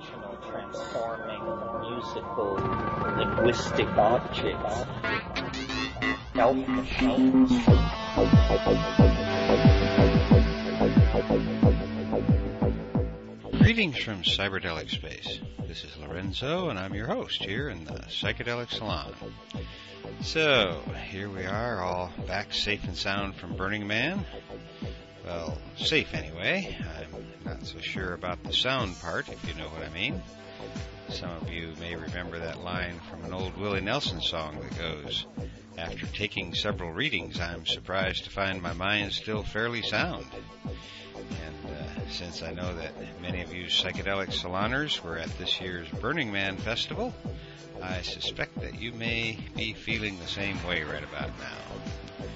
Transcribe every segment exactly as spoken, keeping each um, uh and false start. dimensional transforming musical linguistic objects. Elf machines. Greetings from Cyberdelic Space. This is Lorenzo, and I'm your host here in the Psychedelic Salon. So, here we are, all back safe and sound from Burning Man. Well, safe anyway. I'm not so sure about the sound part, if you know what I mean. Some of you may remember that line from an old Willie Nelson song that goes, "After taking several readings, I'm surprised to find my mind still fairly sound." And uh, since I know that many of you psychedelic saloners were at this year's Burning Man Festival, I suspect that you may be feeling the same way right about now.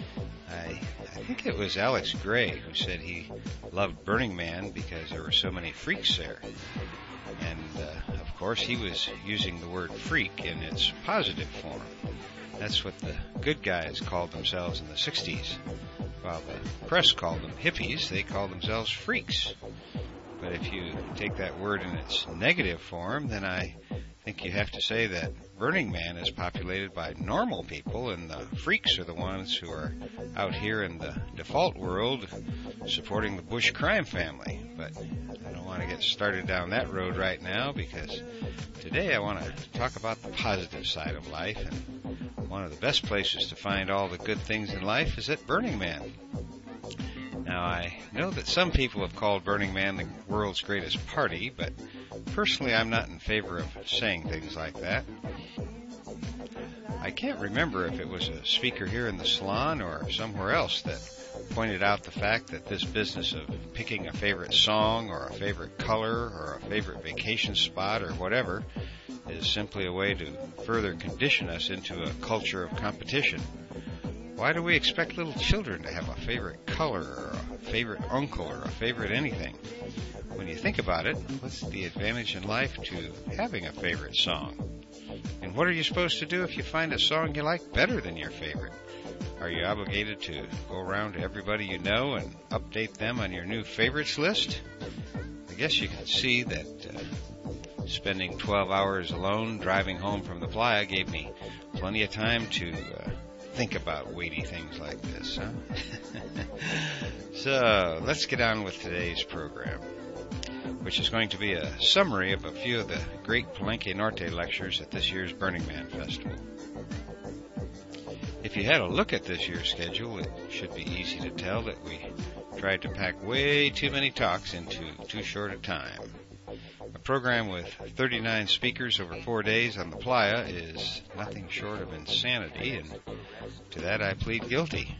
I... I think it was Alex Gray who said he loved Burning Man because there were so many freaks there. And, uh, of course, he was using the word freak in its positive form. That's what the good guys called themselves in the sixties. While the press called them hippies, they called themselves freaks. But if you take that word in its negative form, then I think you have to say that Burning Man is populated by normal people, and the freaks are the ones who are out here in the default world supporting the Bush crime family. But I don't want to get started down that road right now, because today I want to talk about the positive side of life, and one of the best places to find all the good things in life is at Burning Man. Now, I know that some people have called Burning Man the world's greatest party, but personally I'm not in favor of saying things like that. I can't remember if it was a speaker here in the salon or somewhere else that pointed out the fact that this business of picking a favorite song or a favorite color or a favorite vacation spot or whatever is simply a way to further condition us into a culture of competition. Why do we expect little children to have a favorite color or a favorite uncle or a favorite anything? When you think about it, what's the advantage in life to having a favorite song? And what are you supposed to do if you find a song you like better than your favorite? Are you obligated to go around to everybody you know and update them on your new favorites list? I guess you can see that uh, spending twelve hours alone driving home from the playa gave me plenty of time to... Uh, think about weighty things like this, huh? So, let's get on with today's program, which is going to be a summary of a few of the great Palenque Norte lectures at this year's Burning Man Festival. If you had a look at this year's schedule, it should be easy to tell that we tried to pack way too many talks into too short a time. A program with thirty-nine speakers over four days on the playa is nothing short of insanity, and to that I plead guilty.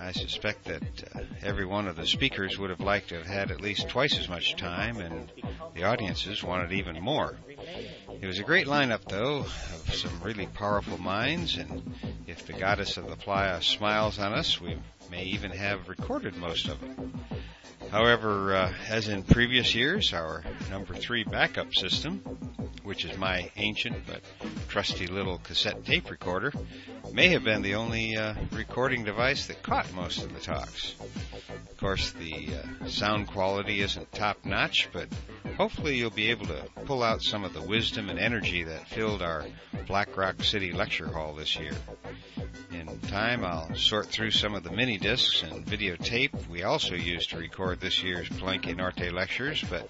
I suspect that uh, every one of the speakers would have liked to have had at least twice as much time, and the audiences wanted even more. It was a great lineup, though, of some really powerful minds, and if the goddess of the playa smiles on us, we may even have recorded most of it. However, uh, as in previous years, our number three backup system, which is my ancient but trusty little cassette tape recorder, may have been the only uh, recording device that caught most of the talks. Of course, the uh, sound quality isn't top-notch, but hopefully you'll be able to pull out some of the wisdom and energy that filled our Black Rock City lecture hall this year. In time, I'll sort through some of the mini-discs and videotape we also used to record this year's Palenque Norte lectures, but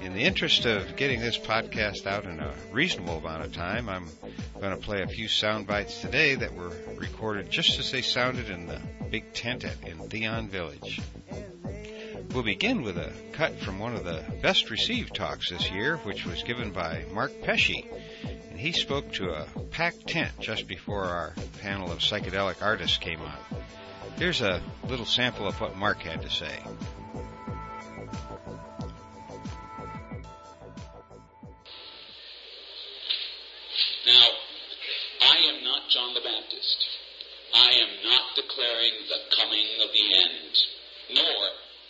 in the interest of getting this podcast out in a reasonable amount of time, I'm going to play a few sound bites today that were recorded just as they sounded in the big tent at Entheon Village. We'll begin with a cut from one of the best received talks this year, which was given by Mark Pesci, and he spoke to a packed tent just before our panel of psychedelic artists came on. Here's a little sample of what Mark had to say. Now, I am not John the Baptist. I am not declaring the coming of the end, nor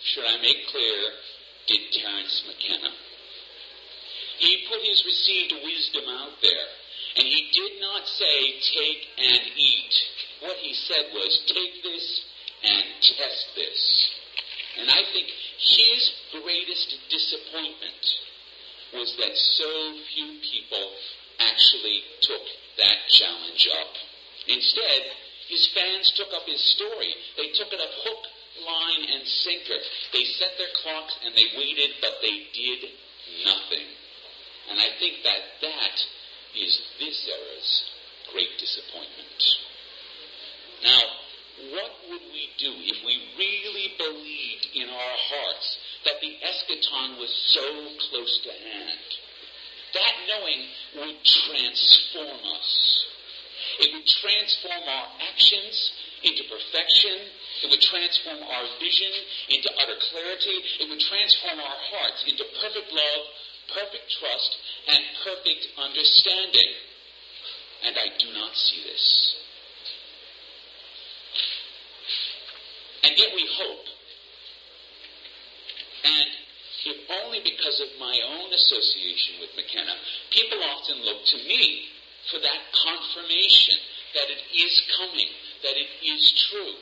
should I make clear, did Terence McKenna. He put his received wisdom out there, and he did not say, take and eat. What he said was, take this and test this. And I think his greatest disappointment was that so few people actually took that challenge up. Instead, his fans took up his story. They took it up hook, line, and sinker. They set their clocks and they waited, but they did nothing. And I think that that is this era's great disappointment. Now, what would we do if we really believed in our hearts that the eschaton was so close to hand? That knowing would transform us. It would transform our actions into perfection. It would transform our vision into utter clarity. It would transform our hearts into perfect love, perfect trust, and perfect understanding. And I do not see this. And yet we hope. And if only because of my own association with McKenna, people often look to me for that confirmation that it is coming, that it is true,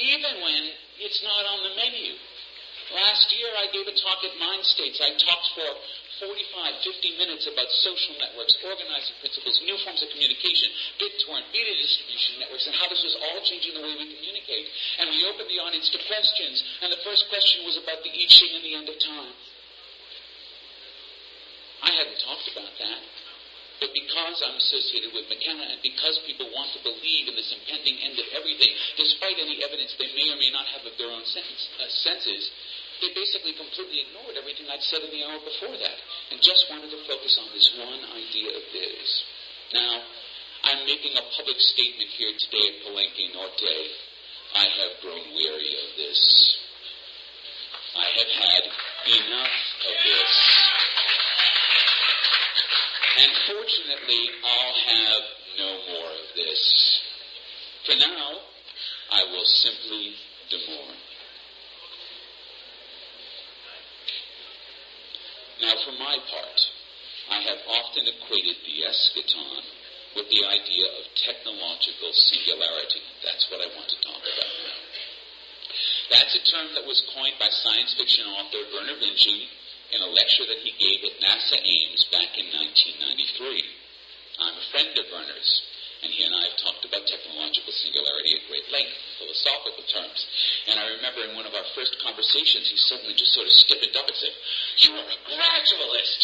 even when it's not on the menu. Last year, I gave a talk at Mind States. I talked for forty-five, fifty minutes about social networks, organizing principles, new forms of communication, BitTorrent, media distribution networks, and how this was all changing the way we communicate. And we opened the audience to questions, and the first question was about the I Ching and the end of time. I hadn't talked about that. But because I'm associated with McKenna and because people want to believe in this impending end of everything, despite any evidence they may or may not have of their own sense, uh, senses, they basically completely ignored everything I'd said in the hour before that and just wanted to focus on this one idea of theirs. Now, I'm making a public statement here today at Palenque Norte. I have grown weary of this. I have had enough of this. And fortunately, I'll have no more of this. For now, I will simply demur. Now, for my part, I have often equated the eschaton with the idea of technological singularity. That's what I want to talk about now. That's a term that was coined by science fiction author Vernor Vinge in a lecture that he gave at NASA Ames back in nineteen ninety-three. I'm a friend of Vernor's, and he and I have talked about technological singularity at great length, philosophical terms. And I remember in one of our first conversations, he suddenly just sort of stiffened up and said, "You are a gradualist,"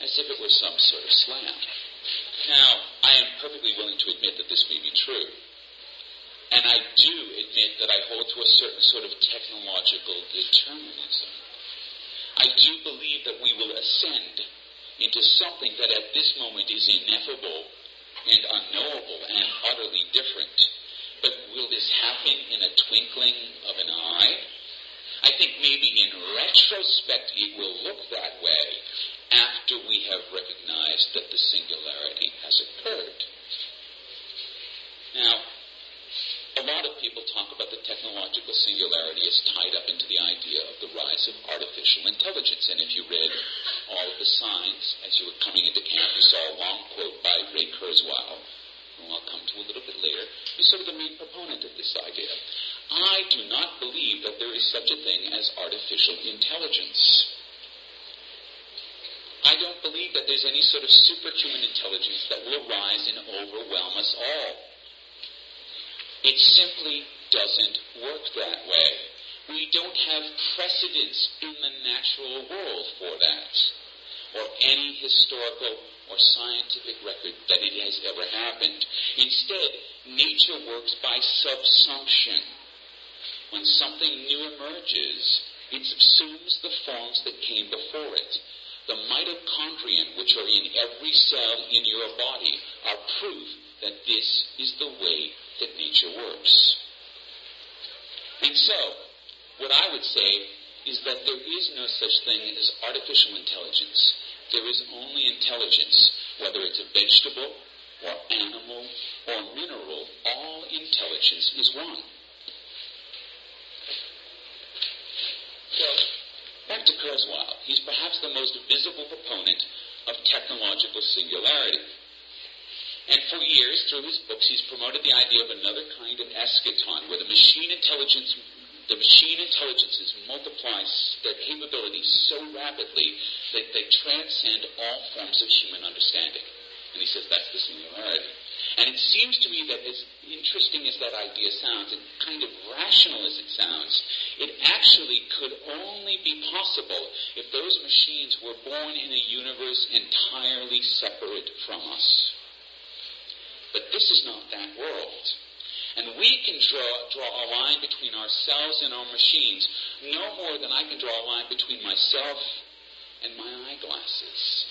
as if it were some sort of slam. Now, I am perfectly willing to admit that this may be true. And I do admit that I hold to a certain sort of technological determinism. I do believe that we will ascend into something that at this moment is ineffable and unknowable and utterly different. But will this happen in a twinkling of an eye? I think maybe in retrospect it will look that way after we have recognized that the singularity has occurred. Now, a lot of people talk about the technological singularity as tied up into the idea of the rise of artificial intelligence. And if you read all of the signs as you were coming into camp, you saw a long quote by Ray Kurzweil, who I'll come to a little bit later, who's sort of the main proponent of this idea. I do not believe that there is such a thing as artificial intelligence. I don't believe that there's any sort of superhuman intelligence that will arise and overwhelm us all. It simply doesn't work that way. We don't have precedence in the natural world for that, or any historical or scientific record that it has ever happened. Instead, nature works by subsumption. When something new emerges, it subsumes the forms that came before it. The mitochondria, which are in every cell in your body, are proof that this is the way that nature works. And so, what I would say is that there is no such thing as artificial intelligence. There is only intelligence, whether it's a vegetable, or animal, or mineral, all intelligence is one. So, back to Kurzweil. He's perhaps the most visible proponent of technological singularity. And for years, through his books, he's promoted the idea of another kind of eschaton, where the machine intelligence, the machine intelligences multiplies their capabilities so rapidly that they transcend all forms of human understanding. And he says that's the singularity. And it seems to me that as interesting as that idea sounds, and kind of rational as it sounds, it actually could only be possible if those machines were born in a universe entirely separate from us. But this is not that world. And we can draw, draw a line between ourselves and our machines no more than I can draw a line between myself and my eyeglasses.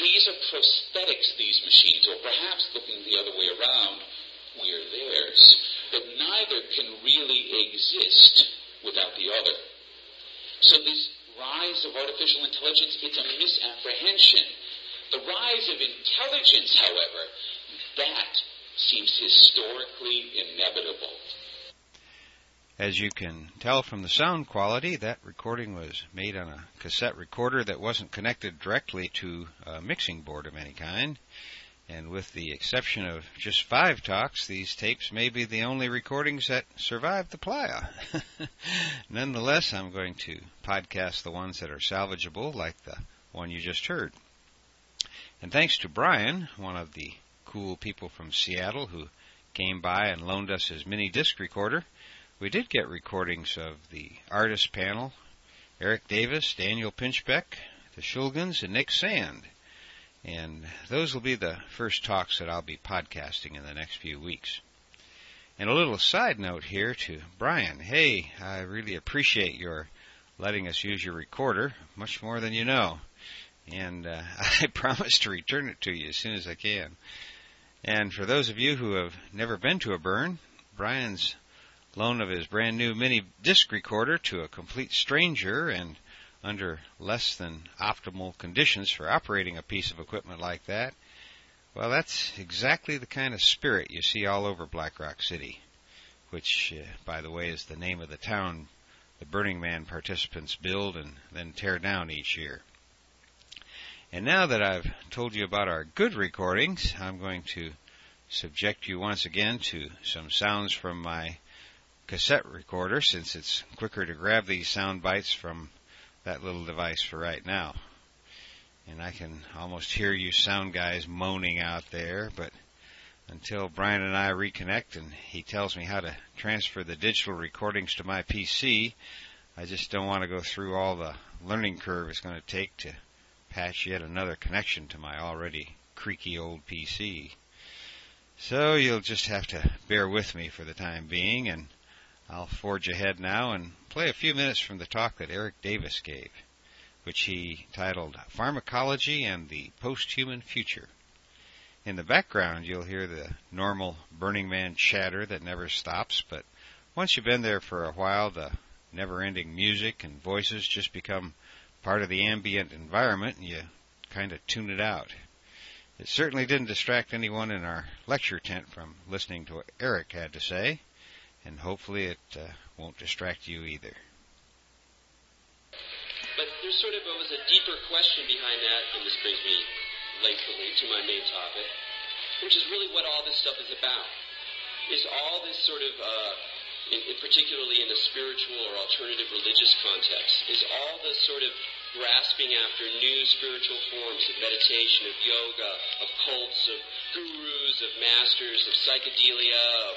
These are prosthetics, these machines, or perhaps looking the other way around, we're theirs. But neither can really exist without the other. So this rise of artificial intelligence, it's a misapprehension. The rise of intelligence, however, that seems historically inevitable. As you can tell from the sound quality, that recording was made on a cassette recorder that wasn't connected directly to a mixing board of any kind. And with the exception of just five talks, these tapes may be the only recordings that survived the playa. Nonetheless, I'm going to podcast the ones that are salvageable, like the one you just heard. And thanks to Brian, one of the cool people from Seattle who came by and loaned us his mini disc recorder, we did get recordings of the artist panel, Eric Davis, Daniel Pinchbeck, the Shulgans, and Nick Sand. And those will be the first talks that I'll be podcasting in the next few weeks. And a little side note here to Brian. Hey, I really appreciate your letting us use your recorder, much more than you know. And uh, I promise to return it to you as soon as I can. And for those of you who have never been to a burn, Brian's loan of his brand new mini disc recorder to a complete stranger and under less than optimal conditions for operating a piece of equipment like that, well, that's exactly the kind of spirit you see all over Black Rock City, which, uh, by the way, is the name of the town the Burning Man participants build and then tear down each year. And now that I've told you about our good recordings, I'm going to subject you once again to some sounds from my cassette recorder, since it's quicker to grab these sound bites from that little device for right now. And I can almost hear you sound guys moaning out there, but until Brian and I reconnect and he tells me how to transfer the digital recordings to my P C, I just don't want to go through all the learning curve it's going to take to patch yet another connection to my already creaky old P C. So you'll just have to bear with me for the time being, and I'll forge ahead now and play a few minutes from the talk that Eric Davis gave, which he titled Pharmacology and the Post-Human Future. In the background, you'll hear the normal Burning Man chatter that never stops, but once you've been there for a while, the never-ending music and voices just become part of the ambient environment, and you kind of tune it out. It certainly didn't distract anyone in our lecture tent from listening to what Eric had to say. And hopefully it uh, won't distract you either. But there's sort of always a deeper question behind that, and this brings me lengthily to my main topic, which is really what all this stuff is about. Is all this sort of, uh, in, in particularly in a spiritual or alternative religious context, is all the sort of grasping after new spiritual forms of meditation, of yoga, of cults, of gurus, of masters, of psychedelia, of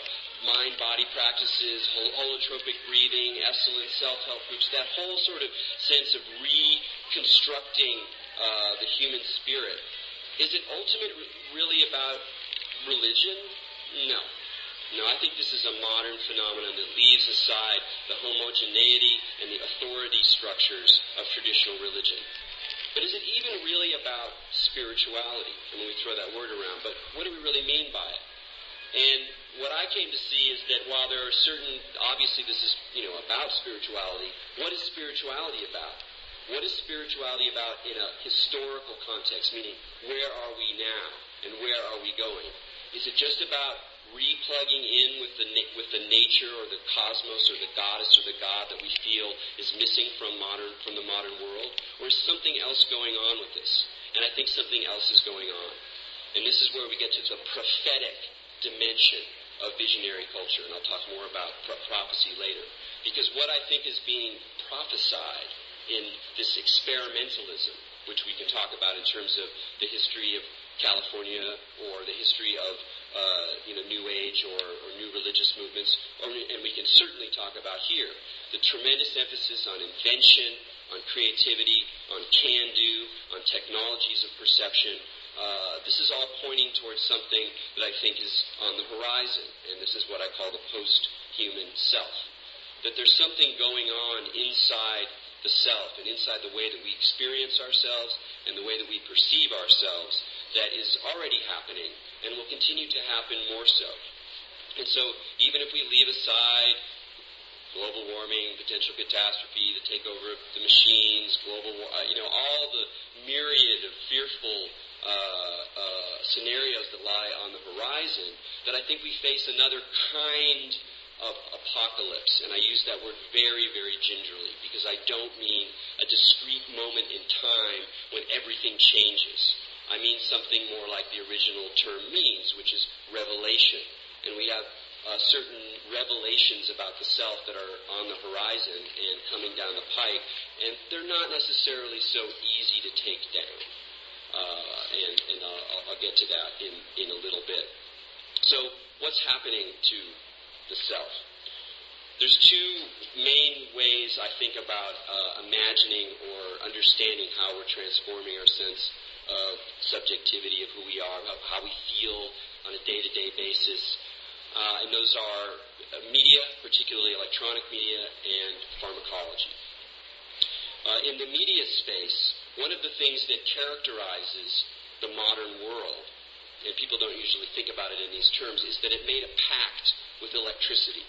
mind-body practices, holotropic breathing, excellent self-help groups, that whole sort of sense of reconstructing uh, the human spirit. Is it ultimately really about religion? No. No, I think this is a modern phenomenon that leaves aside the homogeneity and the authority structures of traditional religion. But is it even really about spirituality? I mean, we throw that word around, but what do we really mean by it? And what I came to see is that while there are certain, obviously this is, you know, about spirituality, what is spirituality about? What is spirituality about in a historical context, meaning where are we now and where are we going? Is it just about replugging in with the with the nature or the cosmos or the goddess or the god that we feel is missing from modern from the modern world? Or is something else going on with this? And I think something else is going on. And this is where we get to the prophetic dimension of visionary culture, and I'll talk more about pro- prophecy later. Because what I think is being prophesied in this experimentalism, which we can talk about in terms of the history of California or the history of uh, you know, New Age or, or new religious movements, or, and we can certainly talk about here the tremendous emphasis on invention, on creativity, on can-do, on technologies of perception. Uh, this is all pointing towards something that I think is on the horizon, and this is what I call the post-human self. That there's something going on inside the self and inside the way that we experience ourselves and the way that we perceive ourselves that is already happening and will continue to happen more so. And so even if we leave aside global warming, potential catastrophe, the takeover of the machines, global, uh, you know, all the myriad of fearful Uh, uh, scenarios that lie on the horizon, that I think we face another kind of apocalypse. And I use that word very, very gingerly, because I don't mean a discrete moment in time when everything changes. I mean something more like the original term means, which is revelation. And we have uh, certain revelations about the self that are on the horizon and coming down the pike, and they're not necessarily so easy to take down. Uh, and, and I'll, I'll get to that in, in a little bit. So what's happening to the self? There's two main ways I think about uh, imagining or understanding how we're transforming our sense of subjectivity, of who we are, of how we feel on a day-to-day basis. Uh, and those are media, particularly electronic media, and pharmacology. Uh, in the media space, one of the things that characterizes the modern world, and people don't usually think about it in these terms, is that it made a pact with electricity.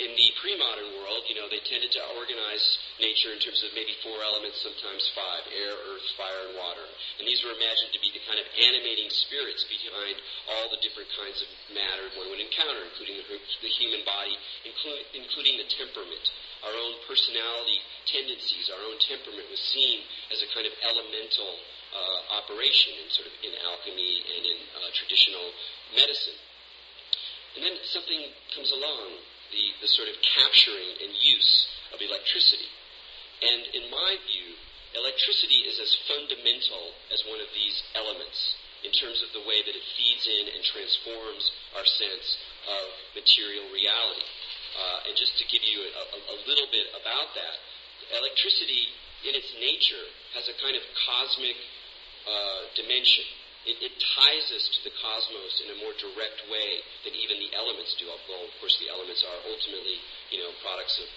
In the pre-modern world, you know, they tended to organize nature in terms of maybe four elements, sometimes five: air, earth, fire, and water. And these were imagined to be the kind of animating spirits behind all the different kinds of matter one would encounter, including the, the human body, inclu- including the temperament. Our own personality tendencies, our own temperament was seen as a kind of elemental uh, operation in sort of in alchemy and in uh, traditional medicine. And then something comes along, the, the sort of capturing and use of electricity. And in my view, electricity is as fundamental as one of these elements in terms of the way that it feeds in and transforms our sense of material reality. Uh, and just to give you a, a, a little bit about that, electricity in its nature has a kind of cosmic uh, dimension. It, it ties us to the cosmos in a more direct way than even the elements do, although, of course, the elements are ultimately, you know, products of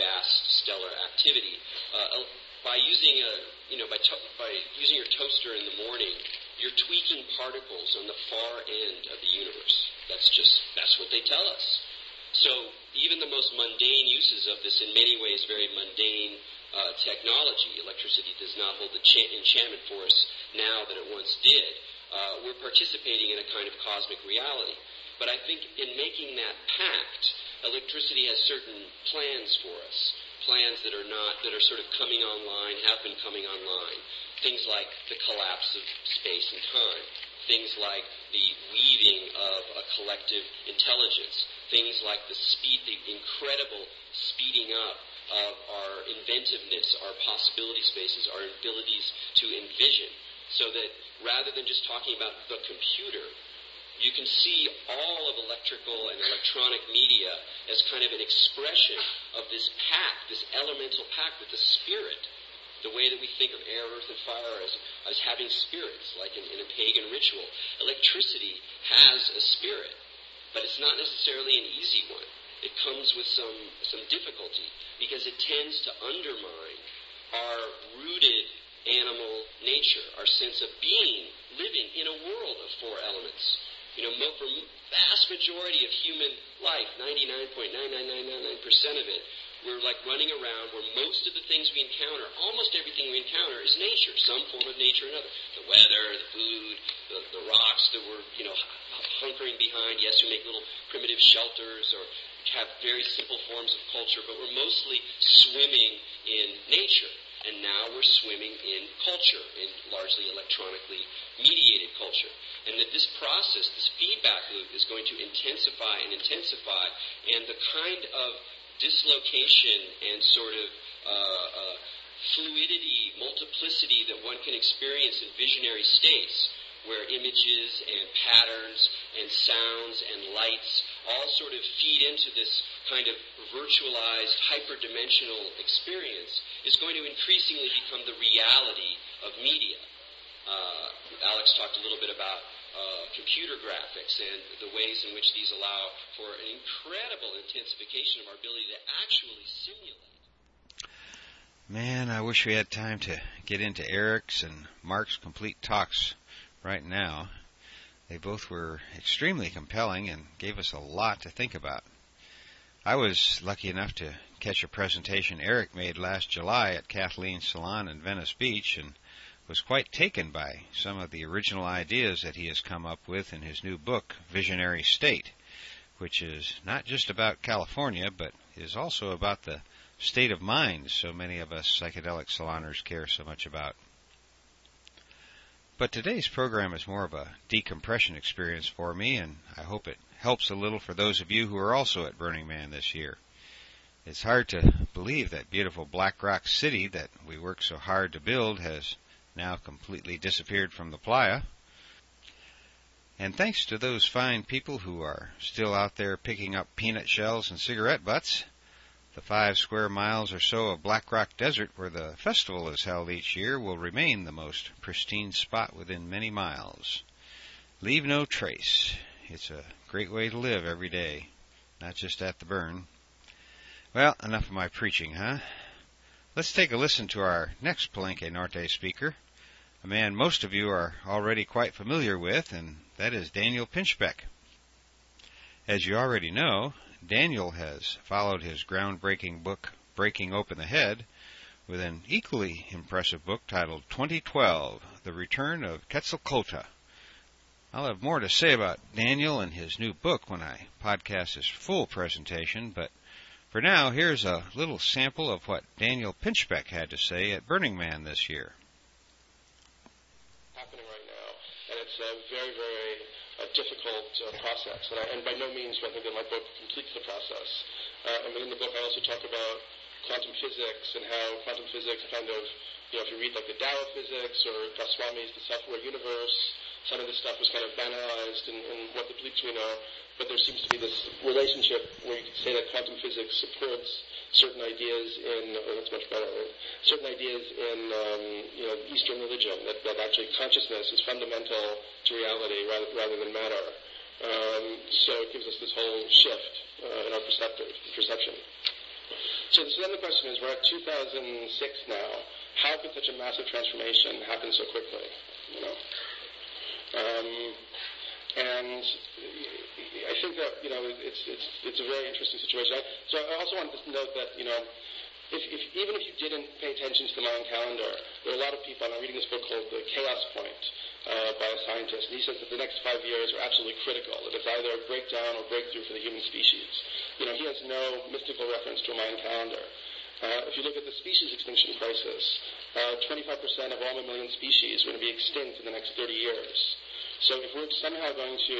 vast stellar activity. Uh, by using a, you know, by, to- by using your toaster in the morning, you're tweaking particles on the far end of the universe. That's just, that's what they tell us. So even the most mundane uses of this, in many ways very mundane uh, technology, electricity does not hold the cha- enchantment for us now that it once did. Uh, we're participating in a kind of cosmic reality. But I think in making that pact, electricity has certain plans for us, plans that are not, that are sort of coming online, have been coming online. Things like the collapse of space and time, things like the weaving of a collective intelligence, things like the speed, the incredible speeding up of our inventiveness, our possibility spaces, our abilities to envision, so that rather than just talking about the computer, you can see all of electrical and electronic media as kind of an expression of this pact, this elemental pact with the spirit. The way that we think of air, earth, and fire as, as having spirits, like in, in a pagan ritual. Electricity has a spirit. But it's not necessarily an easy one. It comes with some, some difficulty because it tends to undermine our rooted animal nature, our sense of being, living in a world of four elements. You know, for the vast majority of human life, ninety-nine point nine nine nine nine nine percent of it, we're like running around where most of the things we encounter, almost everything we encounter, is nature, some form of nature or another. The weather, the food, the, the rocks that we're, you know, hunkering behind. Yes, we make little primitive shelters or have very simple forms of culture, but we're mostly swimming in nature. And now we're swimming in culture, in largely electronically mediated culture. And that this process, this feedback loop, is going to intensify and intensify, and the kind of dislocation and sort of uh, uh, fluidity, multiplicity that one can experience in visionary states, where images and patterns and sounds and lights all sort of feed into this kind of virtualized, hyperdimensional experience, is going to increasingly become the reality of media. Uh, Alex talked a little bit about uh, computer graphics and the ways in which these allow for an incredible intensification of our ability to actually simulate. Man, I wish we had time to get into Eric's and Mark's complete talks right now. They both were extremely compelling and gave us a lot to think about. I was lucky enough to catch a presentation Eric made last July at Kathleen's Salon in Venice Beach, and was quite taken by some of the original ideas that he has come up with in his new book, Visionary State, which is not just about California, but is also about the state of mind so many of us psychedelic saloners care so much about. But today's program is more of a decompression experience for me, and I hope it helps a little for those of you who are also at Burning Man this year. It's hard to believe that beautiful Black Rock City that we worked so hard to build has now completely disappeared from the playa. And thanks to those fine people who are still out there picking up peanut shells and cigarette butts, the five square miles or so of Black Rock Desert where the festival is held each year will remain the most pristine spot within many miles. Leave no trace. It's a great way to live every day, not just at the burn. Well, enough of my preaching, huh? Let's take a listen to our next Palenque Norte speaker, a man most of you are already quite familiar with, and that is Daniel Pinchbeck. As you already know, Daniel has followed his groundbreaking book, Breaking Open the Head, with an equally impressive book titled twenty twelve, The Return of Quetzalcoatl. I'll have more to say about Daniel and his new book when I podcast his full presentation, but for now, here's a little sample of what Daniel Pinchbeck had to say at Burning Man this year. Happening right now, and it's a very, very uh, difficult uh, process, and, I, and by no means do I think that my book completes the process. Uh, and within the book, I also talk about quantum physics and how quantum physics kind of, you know, if you read like the Tao of physics or Goswami's The Software Universe, some of this stuff was kind of banalized in, in what the bleeps we know. But there seems to be this relationship where you could say that quantum physics supports certain ideas in, or that's much better, right? certain ideas in um, you know, Eastern religion, that, that actually consciousness is fundamental to reality rather, rather than matter. Um, so it gives us this whole shift uh, in our perceptive, perception. So, so then the question is, we're at two thousand six now. How could such a massive transformation happen so quickly? You know? Um... And I think that, you know, it's it's it's a very interesting situation. I, so I also wanted to note that, you know, if, if even if you didn't pay attention to the Mayan calendar, there are a lot of people, and I'm reading this book called The Chaos Point uh, by a scientist, and he says that the next five years are absolutely critical, that it's either a breakdown or breakthrough for the human species. You know, he has no mystical reference to a Mayan calendar. Uh, if you look at the species extinction crisis, uh, twenty-five percent of all mammalian species are going to be extinct in the next thirty years. So if we're somehow going to,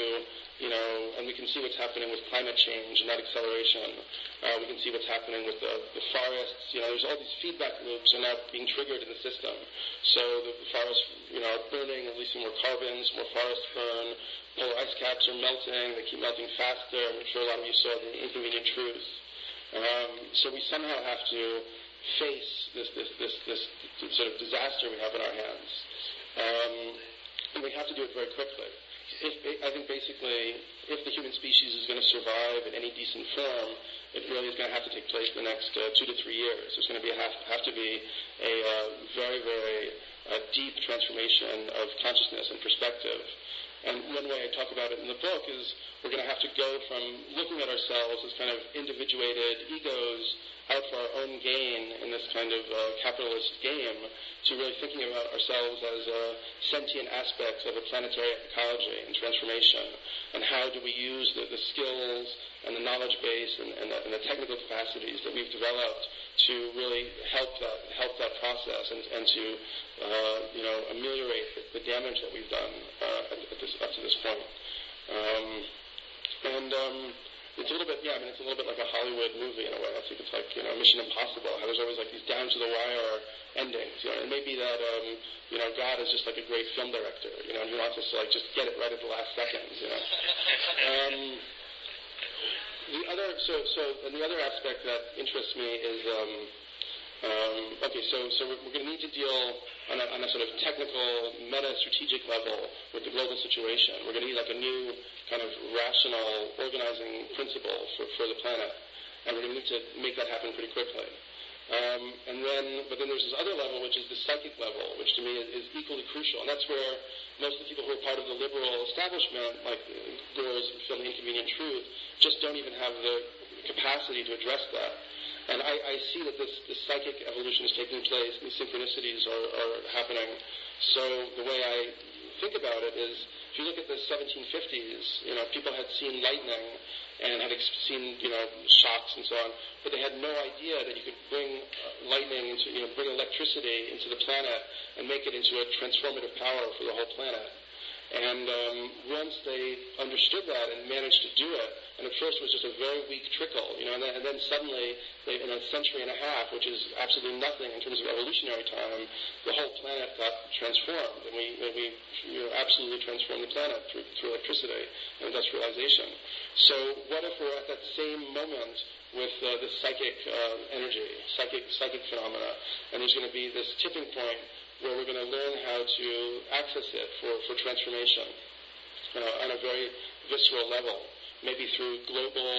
you know, and we can see what's happening with climate change and that acceleration, uh, we can see what's happening with the, the forests, you know, there's all these feedback loops are now being triggered in the system. So the forests, you know, are burning, releasing more carbons, more forests burn, polar ice caps are melting, they keep melting faster, I'm sure a lot of you saw The Inconvenient Truth. Um, so we somehow have to face this, this, this, this, this sort of disaster we have in our hands. Um, And we have to do it very quickly. If, I think basically, if the human species is going to survive in any decent form, it really is going to have to take place in the next uh, two to three years. There's going to be have, have to be a uh, very, very uh, deep transformation of consciousness and perspective. And one way I talk about it in the book is we're going to have to go from looking at ourselves as kind of individuated egos out for our own gain in this kind of uh, capitalist game to really thinking about ourselves as uh, sentient aspects of a planetary ecology and transformation. And how do we use the, the skills and the knowledge base and, and, the, and the technical capacities that we've developed to really help that, help that process and, and to uh, you know, ameliorate the, the damage that we've done uh, at, at this, up to this point. Um, and um, It's a little bit, yeah, I mean, it's a little bit like a Hollywood movie in a way. I think it's like, you know, Mission Impossible. How there's always like these down-to-the-wire endings, you know. And maybe that, um, you know, God is just like a great film director, you know, and he wants us to like just get it right at the last second, you know. Um, the other, so, so, and the other aspect that interests me is, um, um, okay, so, so we're, we're going to need to deal on a, on a sort of technical, meta-strategic level with the global situation. We're going to need like a new kind of rational organizing principle for, for the planet, and we're going to need to make that happen pretty quickly. Um, and then, but then there's this other level, which is the psychic level, which to me is, is equally crucial. And that's where most of the people who are part of the liberal establishment, like Gore's film The Inconvenient Truth, just don't even have the capacity to address that. And I, I see that this, this psychic evolution is taking place, these synchronicities are, are happening. So the way I think about it is, if you look at the seventeen fifties, you know, people had seen lightning and had ex- seen, you know, shocks and so on, but they had no idea that you could bring lightning into, you know, bring electricity into the planet and make it into a transformative power for the whole planet. And um, once they understood that and managed to do it, and at first it was just a very weak trickle, you know, and then, and then suddenly, they, in a century and a half, which is absolutely nothing in terms of evolutionary time, the whole planet got transformed, and we, and we you know, absolutely transformed the planet through, through electricity and industrialization. So what if we're at that same moment with uh, the psychic uh, energy, psychic psychic phenomena, and there's going to be this tipping point where we're going to learn how to access it for, for transformation uh, on a very visceral level, maybe through global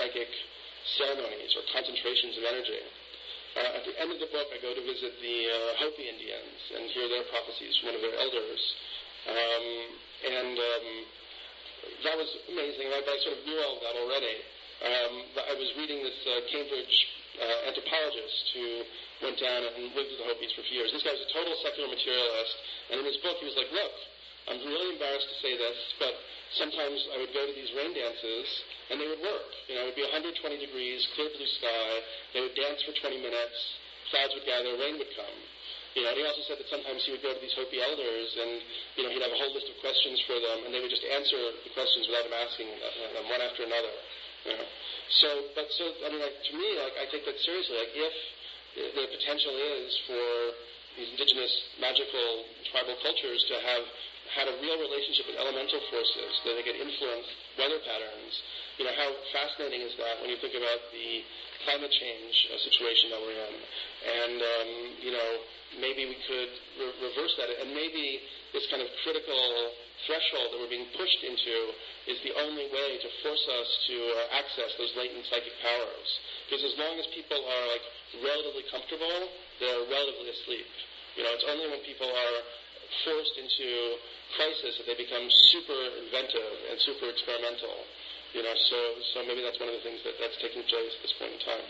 psychic ceremonies or concentrations of energy. Uh, at the end of the book, I go to visit the uh, Hopi Indians and hear their prophecies from one of their elders. Um, and um, that was amazing. I, I sort of knew all of that already. Um, but I was reading this uh, Cambridge Uh, anthropologist who went down and lived with the Hopis for a few years. This guy was a total secular materialist, and in his book he was like, look, I'm really embarrassed to say this, but sometimes I would go to these rain dances, and they would work. You know, it would be one hundred twenty degrees, clear blue sky, they would dance for twenty minutes, clouds would gather, rain would come. You know, and he also said that sometimes he would go to these Hopi elders and, you know, he'd have a whole list of questions for them, and they would just answer the questions without him asking them, one after another. You know. So, but so, I mean, like, to me, like, I take that seriously. Like, if the, the potential is for these indigenous magical tribal cultures to have had a real relationship with elemental forces, that they could influence weather patterns, you know, how fascinating is that when you think about the climate change uh, situation that we're in? And, um, you know, maybe we could re- reverse that. And maybe this kind of critical threshold that we're being pushed into is the only way to force us to uh, access those latent psychic powers. Because as long as people are like relatively comfortable, they're relatively asleep. You know, it's only when people are forced into crisis that they become super inventive and super experimental. You know, so so maybe that's one of the things that, that's taking place at this point in time.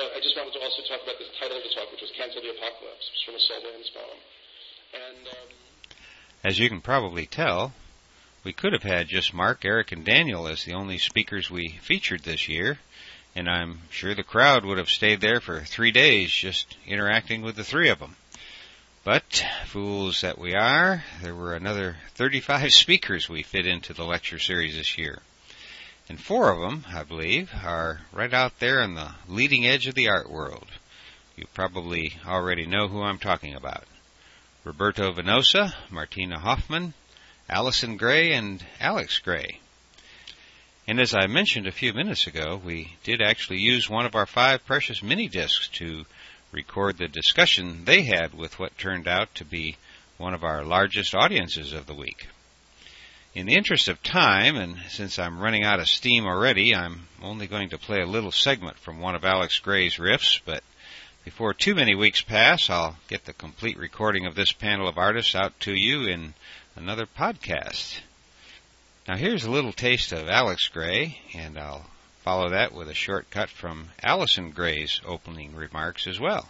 But I just wanted to also talk about this title of the talk, which was "Cancel the Apocalypse," which is from a Saul Williams poem. And um, as you can probably tell, we could have had just Mark, Eric, and Daniel as the only speakers we featured this year, and I'm sure the crowd would have stayed there for three days just interacting with the three of them. But, fools that we are, there were another thirty-five speakers we fit into the lecture series this year. And four of them, I believe, are right out there on the leading edge of the art world. You probably already know who I'm talking about. Roberto Venosa, Martina Hoffman, Allison Gray, and Alex Gray. And as I mentioned a few minutes ago, we did actually use one of our five precious mini-discs to record the discussion they had with what turned out to be one of our largest audiences of the week. In the interest of time, and since I'm running out of steam already, I'm only going to play a little segment from one of Alex Gray's riffs, but before too many weeks pass, I'll get the complete recording of this panel of artists out to you in another podcast. Now here's a little taste of Alex Gray, and I'll follow that with a short cut from Allison Gray's opening remarks as well.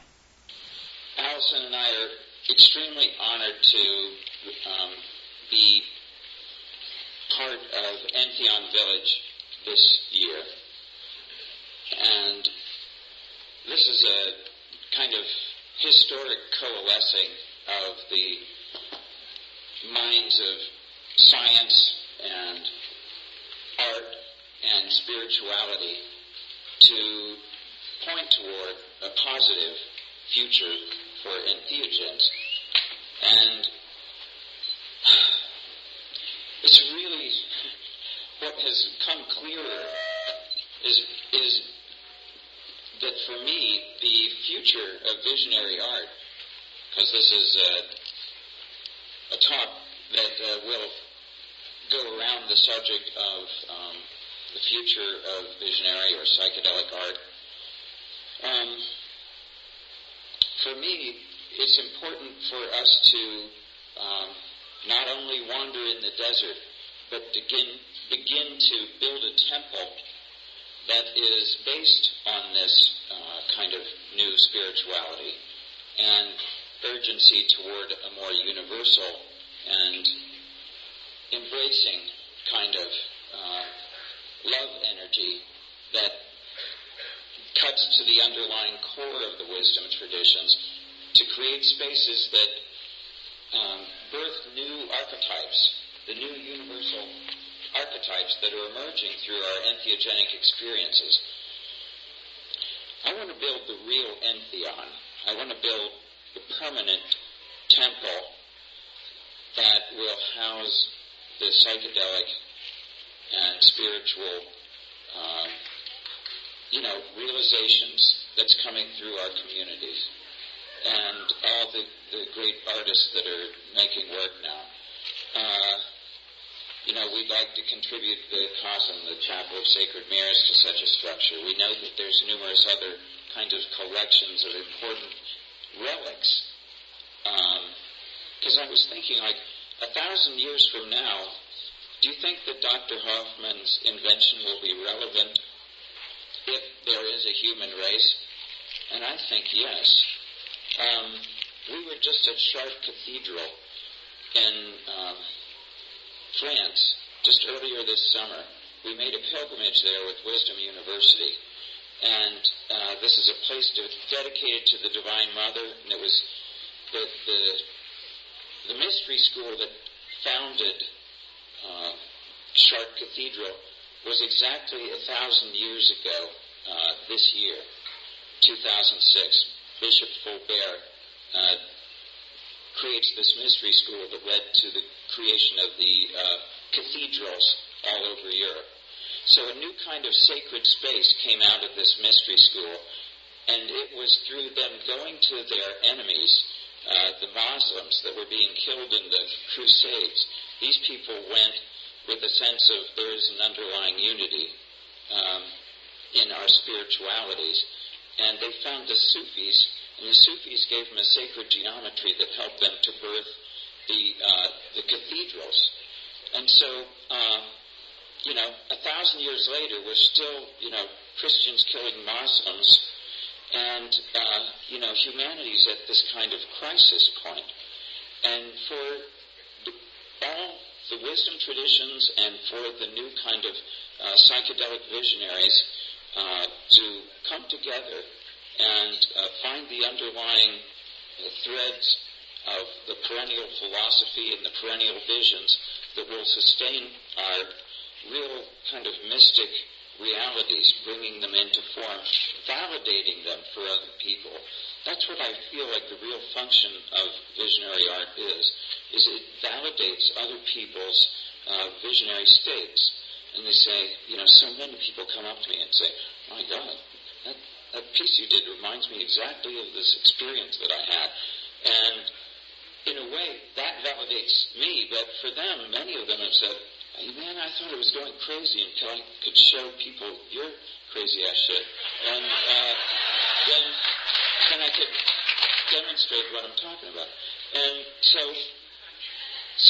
Allison and I are extremely honored to um, be part of Entheon Village this year. And this is a kind of historic coalescing of the minds of science and art and spirituality to point toward a positive future for entheogens. And it's really what has come clearer is is that for me the future of visionary art, because this is a, a talk that uh, will go around the subject of um, the future of visionary or psychedelic art. Um, for me, it's important for us to um, not only wander in the desert, but begin, begin to build a temple that is based on this uh, kind of new spirituality and urgency toward a more universal and embracing kind of uh, love energy that cuts to the underlying core of the wisdom traditions to create spaces that um, birth new archetypes, the new universal archetypes that are emerging through our entheogenic experiences. I want to build the real Entheon. I want to build the permanent temple that will house the psychedelic and spiritual, uh, you know, realizations that's coming through our communities and all the, the great artists that are making work now. Uh, you know, we'd like to contribute the Cosm, the Chapel of Sacred Mirrors, to such a structure. We know that there's numerous other kinds of collections of important relics. Because um, I was thinking, like, a thousand years from now, do you think that Doctor Hoffman's invention will be relevant if there is a human race? And I think yes. Um, we were just at Chartres Cathedral in um, France just earlier this summer. We made a pilgrimage there with Wisdom University. And uh, this is a place to, dedicated to the Divine Mother, and it was the the, the mystery school that founded uh, Chartres Cathedral was exactly a thousand years ago uh, this year, two thousand six. Bishop Fulbert uh, creates this mystery school that led to the creation of the uh, cathedrals all over Europe. So a new kind of sacred space came out of this mystery school, and it was through them going to their enemies, uh, the Muslims that were being killed in the Crusades. These people went with a sense of there is an underlying unity um, in our spiritualities, and they found the Sufis, and the Sufis gave them a sacred geometry that helped them to birth the, uh, the cathedrals. And so... Um, You know, a thousand years later, we're still, you know, Christians killing Muslims, and, uh, you know, humanity's at this kind of crisis point. And for the, all the wisdom traditions and for the new kind of uh, psychedelic visionaries uh, to come together and uh, find the underlying uh, threads of the perennial philosophy and the perennial visions that will sustain our real kind of mystic realities, bringing them into form, validating them for other people. That's what I feel like the real function of visionary art is, is it validates other people's uh, visionary states. And they say, you know, so many people come up to me and say, my God, that, that piece you did reminds me exactly of this experience that I had. And in a way, that validates me, but for them, many of them have said, man, I thought it was going crazy until I could show people your crazy-ass shit. And uh, then, then I could demonstrate what I'm talking about. And so,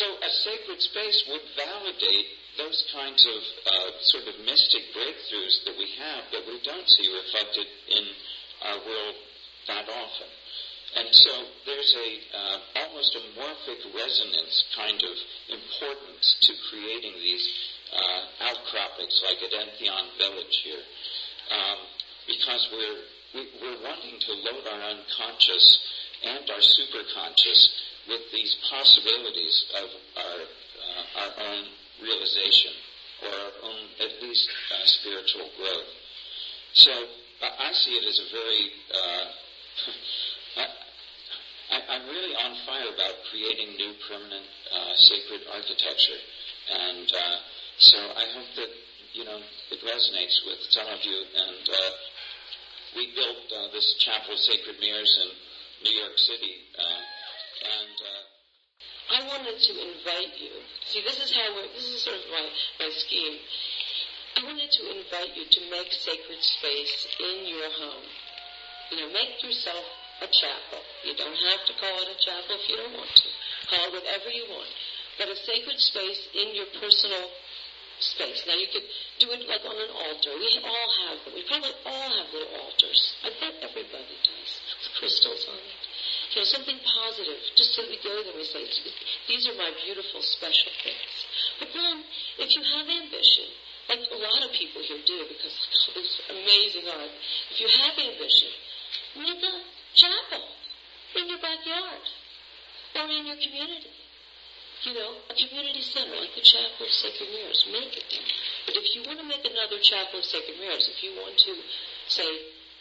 so a sacred space would validate those kinds of uh, sort of mystic breakthroughs that we have that we don't see reflected in our world that often. And so there's a uh, almost a morphic resonance kind of importance to creating these uh, outcroppings, like at Entheon Village here, um, because we're we, we're wanting to load our unconscious and our superconscious with these possibilities of our uh, our own realization or own at least uh, spiritual growth. So I see it as a very, uh, I, I, I'm really on fire about creating new permanent uh, sacred architecture. And uh, so I hope that, you know, it resonates with some of you. And uh, we built uh, this Chapel of Sacred Mirrors in New York City. Uh, and uh, I wanted to invite you. See, this is how we're, this is sort of my, my scheme. I wanted to invite you to make sacred space in your home. You know, make yourself a chapel. You don't have to call it a chapel if you don't want to. Call it whatever you want. But a sacred space in your personal space. Now, you could do it like on an altar. We all have them. We probably all have little altars. I bet everybody does. With crystals on it. You know, something positive. Just so we go there and we say, these are my beautiful, special things. But then, if you have ambition, like a lot of people here do, because oh, it's amazing art. If you have ambition, make a chapel in your backyard or in your community. You know, a community center like the Chapel of Sacred Mirrors. Make it there. But if you want to make another Chapel of Sacred Mirrors, if you want to, say,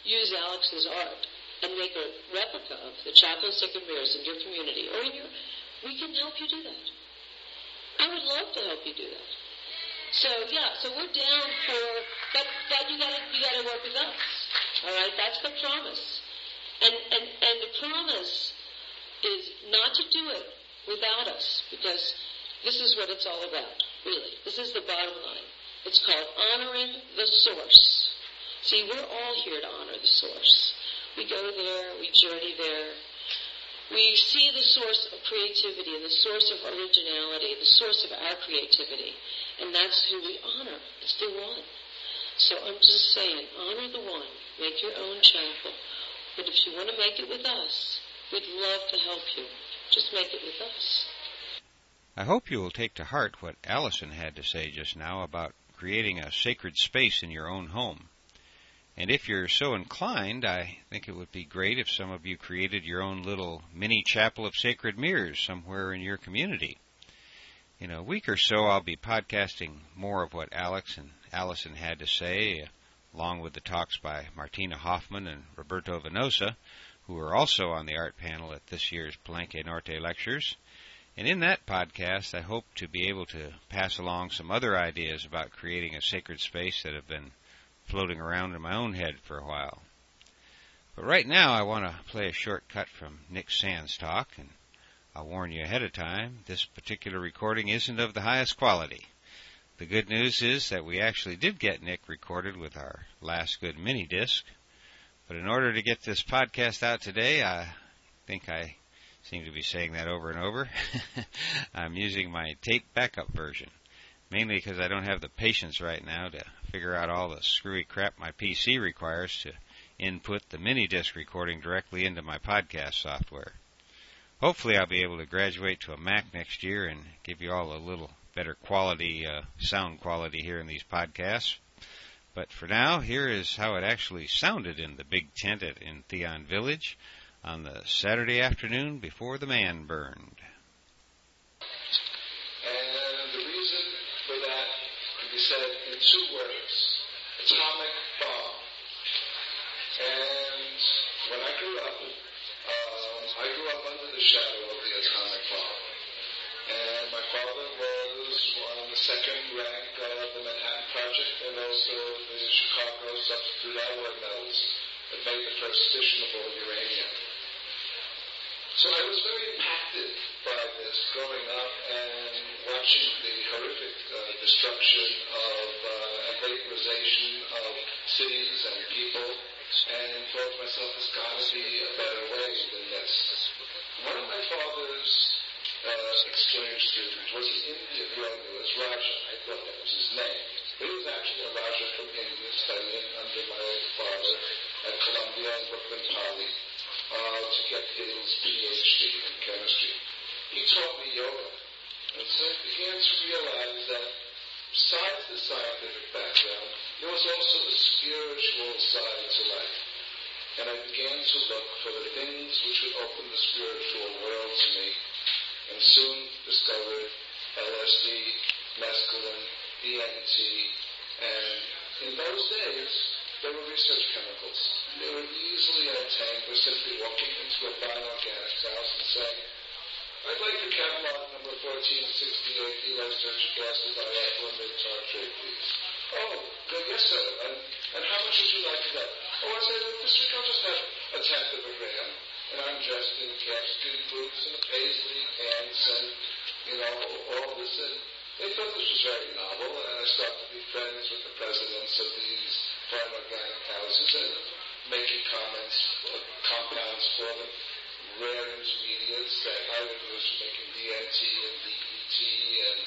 use Alex's art and make a replica of the Chapel of Sacred Mirrors in your community or in your, we can help you do that. I would love to help you do that. So yeah, so we're down for that. That you gotta you gotta work with us. All right, that's the promise, and and and the promise is not to do it without us, because this is what it's all about. Really, this is the bottom line. It's called honoring the source. See, we're all here to honor the source. We go there, we journey there. We see the source of creativity and the source of originality, the source of our creativity. And that's who we honor. It's the one. So I'm just saying, honor the one. Make your own chapel. But if you want to make it with us, we'd love to help you. Just make it with us. I hope you will take to heart what Allison had to say just now about creating a sacred space in your own home. And if you're so inclined, I think it would be great if some of you created your own little mini Chapel of Sacred Mirrors somewhere in your community. In a week or so, I'll be podcasting more of what Alex and Allison had to say, along with the talks by Martina Hoffman and Roberto Venosa, who are also on the art panel at this year's Palenque Norte Lectures. And in that podcast, I hope to be able to pass along some other ideas about creating a sacred space that have been floating around in my own head for a while. But right now I want to play a short cut from Nick Sand's talk, and I'll warn you ahead of time, this particular recording isn't of the highest quality. The good news is that we actually did get Nick recorded with our last good mini-disc, but in order to get this podcast out today, I think I seem to be saying that over and over, I'm using my tape backup version. Mainly because I don't have the patience right now to figure out all the screwy crap my P C requires to input the mini-disc recording directly into my podcast software. Hopefully I'll be able to graduate to a Mac next year and give you all a little better quality, uh, sound quality here in these podcasts. But for now, here is how it actually sounded in the big tent at Entheon Village on the Saturday afternoon before the man burned. Said in two words, atomic bomb. And when I grew up, um, I grew up under the shadow of the atomic bomb. And my father was on the second rank of the Manhattan Project and also the Chicago substitute alloy metals that made the first fissionable uranium. So I was very impacted by this growing up and watching the horrific uh, destruction of uh, and vaporization of cities and people, and thought to myself, there's got to be a better way than this. One of my father's uh, exchange students was an Indian who was Raja. I thought that was his name. But he was actually a Raja from India, studying under my own father at Columbia and Brooklyn Poly. Uh, to get his P H D in chemistry. He taught me yoga. And so I began to realize that besides the scientific background, there was also the spiritual side to life. And I began to look for the things which would open the spiritual world to me, and soon discovered L S D, mescaline, the energy. And in those days, they were research chemicals. They were easily obtained by simply walking into a bioorganics house and saying, I'd like to catalog number fourteen sixty-eight U S Church Castle by Apple and mid-charge A Ps. Oh, good, yes, sir. And, and how much would you like for that? Oh, I said, Mister Rick, I'll just have a tenth of a gram. And I'm dressed in calfskin boots and paisley pants and, you know, all this. And they thought this was very novel. And I started to be friends with the presidents of these bioorganic houses and making comments, uh, compounds for them. Rare intermediates that I would use for making D M T and D B T and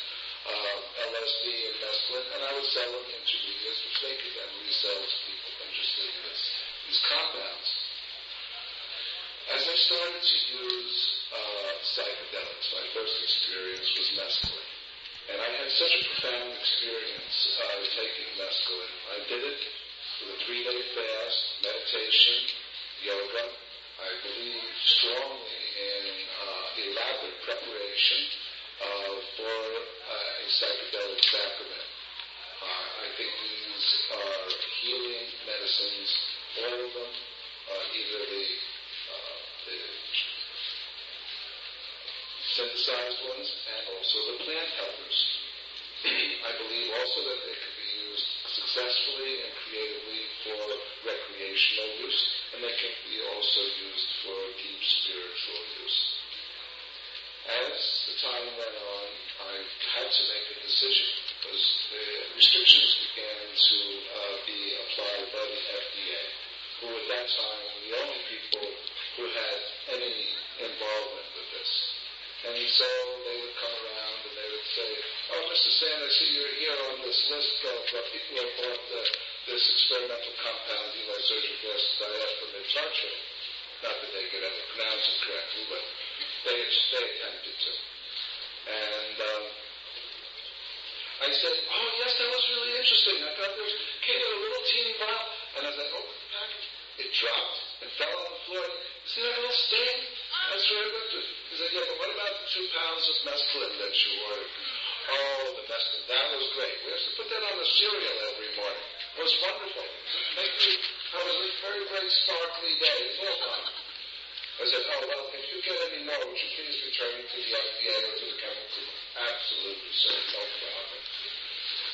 uh, L S D and mescaline, and I would sell them intermediates, which they could then resell to people interested in this, these compounds. As I started to use uh, psychedelics, my first experience was mescaline, and I had such a profound experience uh, taking mescaline. I did it with a three-day fast, meditation, yoga. I believe strongly in uh, the elaborate preparation uh, for uh, a psychedelic sacrament. Uh, I think these are healing medicines, all of them, uh, either the, uh, the synthesized ones and also the plant helpers. I believe also that they could be used successfully and creatively for recreational use, and they can be also used for deep spiritual use. As the time went on, I had to make a decision because the restrictions began to uh, be applied by the F D A, who at that time were the only people who had any involvement with this. And so they would come around and they would say, oh, Mister Sand, I see you're here on this list of uh, people who bought the this experimental compound, U S surgical S D F from their target. Not that they could ever pronounce it correctly, but they, they attempted to. And um, I said, oh, yes, that was really interesting. I thought there came in a little teeny bottle, and as I opened the package, it dropped and fell on the floor. You see that little stain? That's where it went to. He said, yeah, but what about the two pounds of mescaline that you ordered? Oh, the mescaline. That was great. We have to put that on the cereal every morning. It was wonderful. Thank you. That was a very, very sparkly day. It was all fun. I said, oh, well, if you get any more, would you please return it to the F D A or to the chemical? Absolutely, sir. No problem.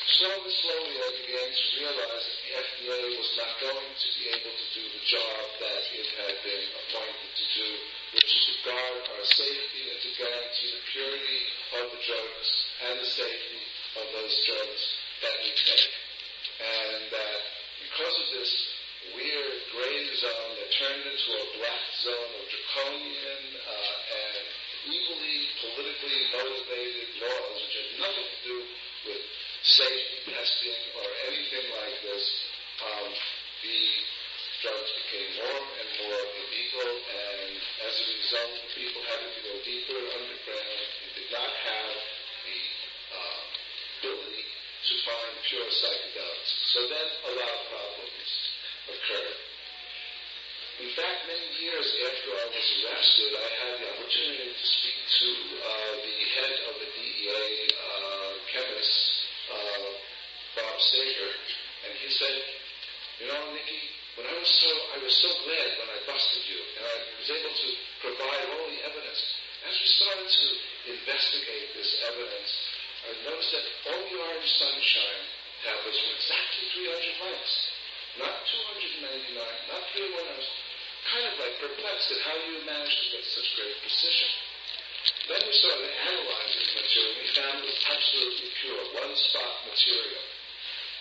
Slowly, slowly, I began to realize that the F D A was not going to be able to do the job that it had been appointed to do, which is to guard our safety and to guarantee the purity of the drugs and the safety of those drugs that we take. And that because of this weird gray zone that turned into a black zone of draconian uh, and evilly politically motivated laws, which had nothing to do with safety testing or anything like this, um, the drugs became more and more illegal, and as a result, the people having to go deeper underground, it did not have the uh, ability to find pure psychedelics. So then a lot of problems occurred. In fact, many years after I was arrested, I had the opportunity to speak to uh, the head of the D E A uh, chemist, uh, Bob Sager, and he said, you know, Nikki, when I was so, I was so glad when I busted you, and I was able to provide all the evidence. As we started to investigate this evidence, I noticed that all the Orange Sunshine tablets were exactly three hundred mics. Not two hundred ninety-nine, not three hundred one. I was kind of like perplexed at how you managed to get such great precision. Then we started analyzing the material, and we found it was absolutely pure, one-spot material.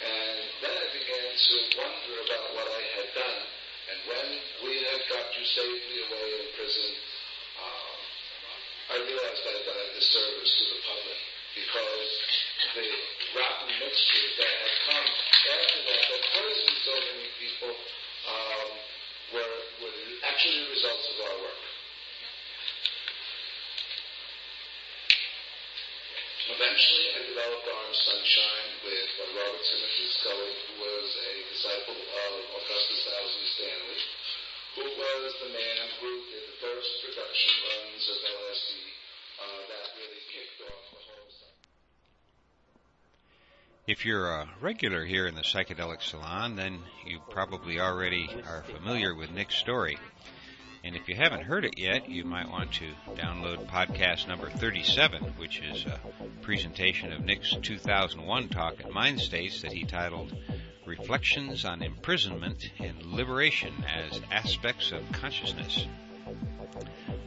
And then I began to wonder about what I had done. And when we had got you safely away in prison, um, I realized I had done a disservice to the public, because the rotten mixtures that had come after that, that poisoned so many people, um, were, were actually the results of our work. Eventually, I developed Orange Sunshine with uh, Robert Timothy Scully, who was a disciple of Augustus Alison Stanley, who was the man who did the first production runs of L S D uh, that really kicked off the whole. If you're a regular here in the Psychedelic Salon, then you probably already are familiar with Nick's story. And if you haven't heard it yet, you might want to download podcast number thirty-seven, which is a presentation of Nick's two thousand one talk at Mind States that he titled Reflections on Imprisonment and Liberation as Aspects of Consciousness.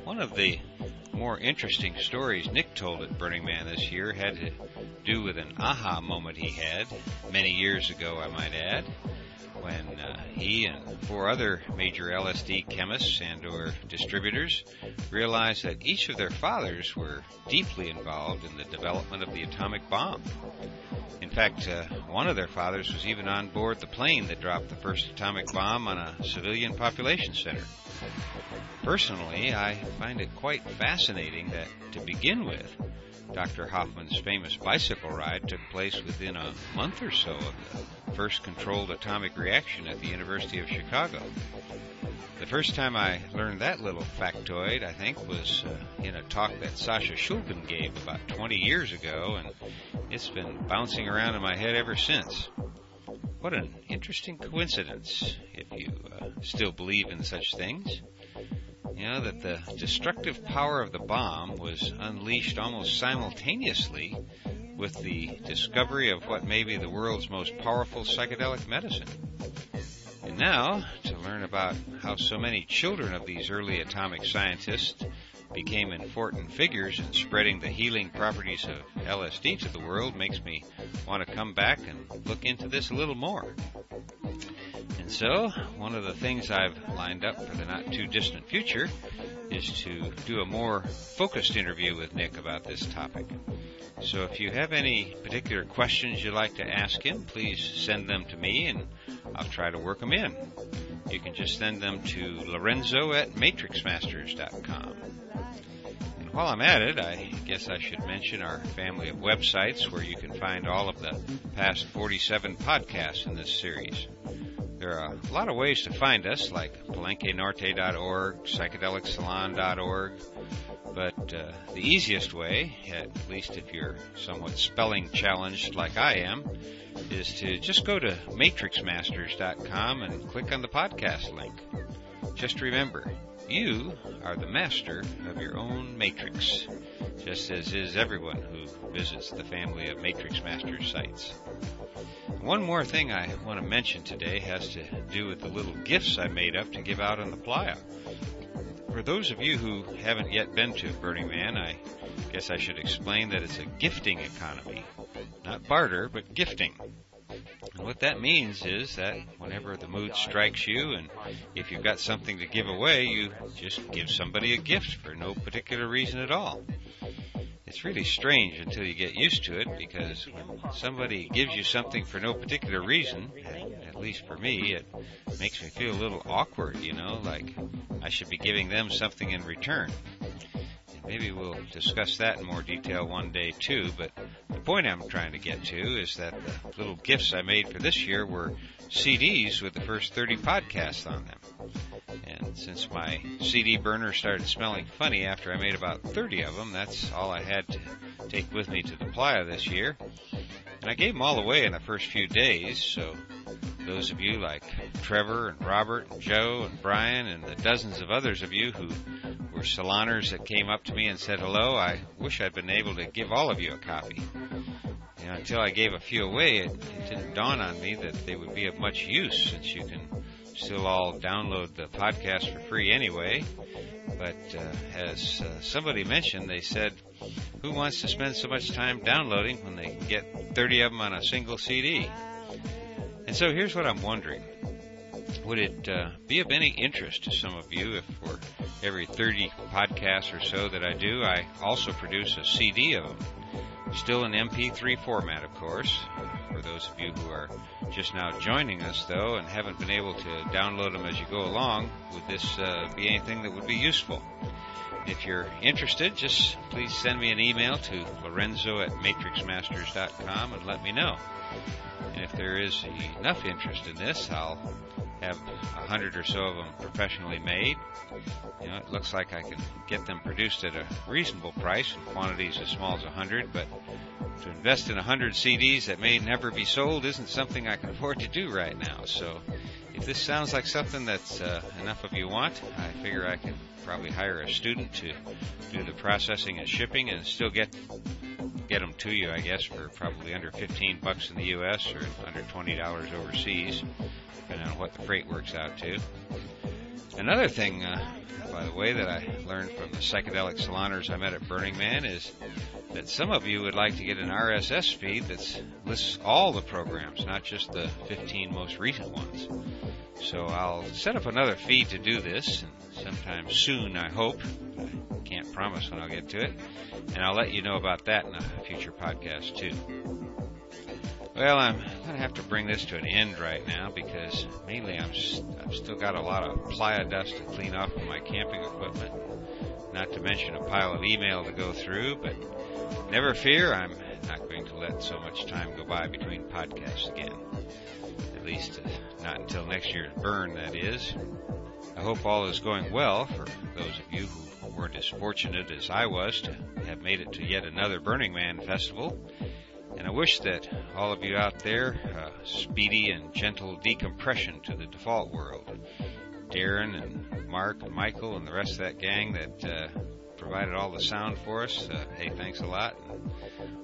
One of the more interesting stories Nick told at Burning Man this year had to do with an aha moment he had many years ago, I might add, when uh, he and four other major L S D chemists and or distributors realized that each of their fathers were deeply involved in the development of the atomic bomb. In fact, uh, one of their fathers was even on board the plane that dropped the first atomic bomb on a civilian population center. Personally, I find it quite fascinating that, to begin with, Doctor Hoffman's famous bicycle ride took place within a month or so of the first controlled atomic reaction at the University of Chicago. The first time I learned that little factoid, I think, was uh, in a talk that Sasha Shulgan gave about twenty years ago, and it's been bouncing around in my head ever since. What an interesting coincidence, if you uh, still believe in such things. You know, that the destructive power of the bomb was unleashed almost simultaneously with the discovery of what may be the world's most powerful psychedelic medicine. And now, to learn about how so many children of these early atomic scientists became important figures in spreading the healing properties of L S D to the world makes me want to come back and look into this a little more. And so, one of the things I've lined up for the not-too-distant future is to do a more focused interview with Nick about this topic. So if you have any particular questions you'd like to ask him, please send them to me and I'll try to work them in. You can just send them to Lorenzo at Matrix Masters dot com. And while I'm at it, I guess I should mention our family of websites where you can find all of the past forty-seven podcasts in this series. There are a lot of ways to find us, like Palenque Norte dot org, Psychedelic Salon dot org, but uh, the easiest way, at least if you're somewhat spelling challenged like I am, is to just go to Matrix Masters dot com and click on the podcast link. Just remember, you are the master of your own matrix, just as is everyone who visits the family of Matrix Masters sites. One more thing I want to mention today has to do with the little gifts I made up to give out on the playa. For those of you who haven't yet been to Burning Man, I guess I should explain that it's a gifting economy. Not barter, but gifting. And what that means is that whenever the mood strikes you and if you've got something to give away, you just give somebody a gift for no particular reason at all. It's really strange until you get used to it, because when somebody gives you something for no particular reason, at least for me, it makes me feel a little awkward, you know, like I should be giving them something in return. And maybe we'll discuss that in more detail one day too, but the point I'm trying to get to is that the little gifts I made for this year were C Ds with the first thirty podcasts on them. And since my C D burner started smelling funny after I made about thirty of them, that's all I had to take with me to the playa this year. And I gave them all away in the first few days, so those of you like Trevor and Robert and Joe and Brian and the dozens of others of you who were saloners that came up to me and said hello, I wish I'd been able to give all of you a copy. You know, until I gave a few away, it, it didn't dawn on me that they would be of much use, since you can still all download the podcast for free anyway. But uh, as uh, somebody mentioned, they said, who wants to spend so much time downloading when they can get thirty of them on a single C D? And so here's what I'm wondering. Would it uh, be of any interest to some of you if for every thirty podcasts or so that I do, I also produce a C D of them? Still in M P three format, of course. For those of you who are just now joining us, though, and haven't been able to download them as you go along, would this uh, be anything that would be useful? If you're interested, just please send me an email to Lorenzo at Matrix Masters dot com and let me know. And if there is enough interest in this, I'll have a hundred or so of them professionally made. You know, it looks like I can get them produced at a reasonable price in quantities as small as a hundred, but To invest in one hundred C Ds that may never be sold isn't something I can afford to do right now. So if this sounds like something that's uh, enough of you want, I figure I could probably hire a student to do the processing and shipping and still get get them to you, I guess, for probably under fifteen bucks in the U S or under twenty dollars overseas, depending on what the freight works out to. Another thing, uh, by the way, that I learned from the psychedelic saloners I met at Burning Man is that some of you would like to get an R S S feed that lists all the programs, not just the fifteen most recent ones. So I'll set up another feed to do this, and sometime soon, I hope. I can't promise when I'll get to it. And I'll let you know about that in a future podcast, too. Well, I'm going to have to bring this to an end right now because mainly I'm st- I've still got a lot of playa dust to clean off of my camping equipment, not to mention a pile of email to go through, but never fear, I'm not going to let so much time go by between podcasts again. At least uh, not until next year's burn, that is. I hope all is going well for those of you who weren't as fortunate as I was to have made it to yet another Burning Man festival. And I wish that all of you out there, uh, speedy and gentle decompression to the default world. Darren and Mark and Michael and the rest of that gang that uh, provided all the sound for us, uh, hey, thanks a lot. And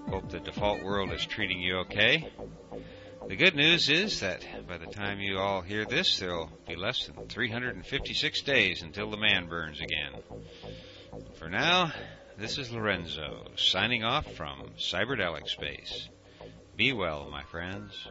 hope the default world is treating you okay. The good news is that by the time you all hear this, there will be less than three hundred fifty-six days until the man burns again. For now, this is Lorenzo, signing off from Cyberdelic Space. Be well, my friends.